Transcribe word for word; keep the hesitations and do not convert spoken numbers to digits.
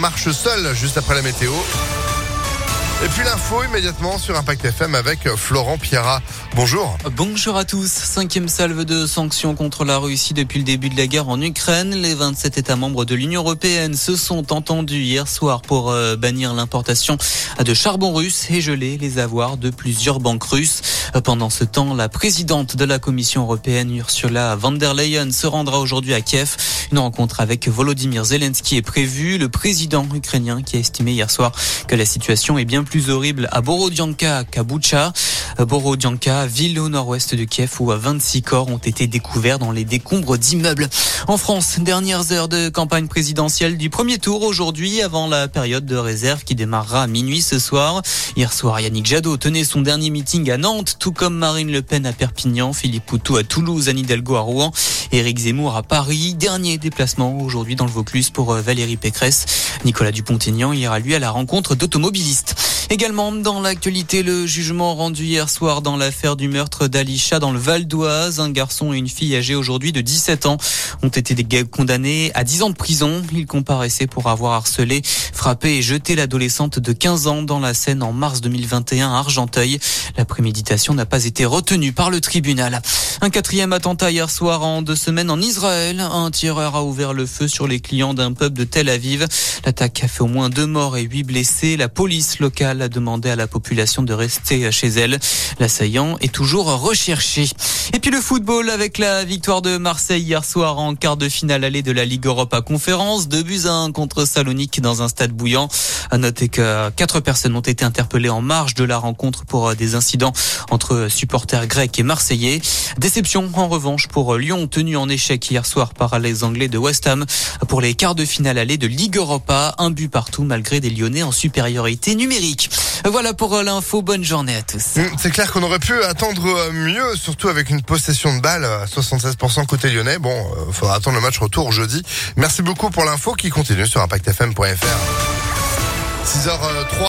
Marche seul juste après la météo. Et puis l'info immédiatement sur Impact F M avec Florent Pierrat. Bonjour. Bonjour à tous. Cinquième salve de sanctions contre la Russie depuis le début de la guerre en Ukraine. Les vingt-sept États membres de l'Union européenne se sont entendus hier soir pour euh, bannir l'importation de charbon russe et geler les avoirs de plusieurs banques russes. Pendant ce temps, la présidente de la Commission européenne, Ursula von der Leyen, se rendra aujourd'hui à Kiev. Une rencontre avec Volodymyr Zelensky est prévue. Le président ukrainien qui a estimé hier soir que la situation est bien plus horrible à Borodianka qu'à Boucha. Borodianka, ville au nord-ouest de Kiev où vingt-six corps ont été découverts dans les décombres d'immeubles. En France, dernières heures de campagne présidentielle du premier tour aujourd'hui avant la période de réserve qui démarrera à minuit ce soir. Hier soir, Yannick Jadot tenait son dernier meeting à Nantes, tout comme Marine Le Pen à Perpignan, Philippe Poutou à Toulouse, Anne Hidalgo à Rouen, Éric Zemmour à Paris. Dernier déplacement aujourd'hui dans le Vaucluse pour Valérie Pécresse. Nicolas Dupont-Aignan ira lui à la rencontre d'automobilistes. Également dans l'actualité, le jugement rendu hier soir dans l'affaire du meurtre d'Alisha dans le Val d'Oise. Un garçon et une fille âgés aujourd'hui de dix-sept ans ont été condamnés à dix ans de prison. Ils comparaissaient pour avoir harcelé, frappé et jeté l'adolescente de quinze ans dans la Seine en mars deux mille vingt et un à Argenteuil. La préméditation n'a pas été retenue par le tribunal. Un quatrième attentat hier soir en deux semaines en Israël. Un tireur a ouvert le feu sur les clients d'un pub de Tel Aviv. L'attaque a fait au moins deux morts et huit blessés. La police locale a demandé à la population de rester chez elle. L'assaillant est toujours recherché. Et puis le football avec la victoire de Marseille hier soir en quart de finale aller de la Ligue Europa Conférence. deux buts à un contre Salonique dans un stade bouillant. À noter que quatre personnes ont été interpellées en marge de la rencontre pour des incidents entre supporters grecs et marseillais. Déception en revanche pour Lyon, tenu en échec hier soir par les Anglais de West Ham pour les quarts de finale aller de Ligue Europa. Un but partout malgré des Lyonnais en supériorité numérique. Voilà pour l'info, bonne journée à tous. C'est clair qu'on aurait pu attendre mieux, surtout avec une possession de balle à soixante-seize pour cent côté lyonnais. Bon, il faudra attendre le match retour jeudi. Merci beaucoup pour l'info qui continue sur impact f m point f r. six heures trois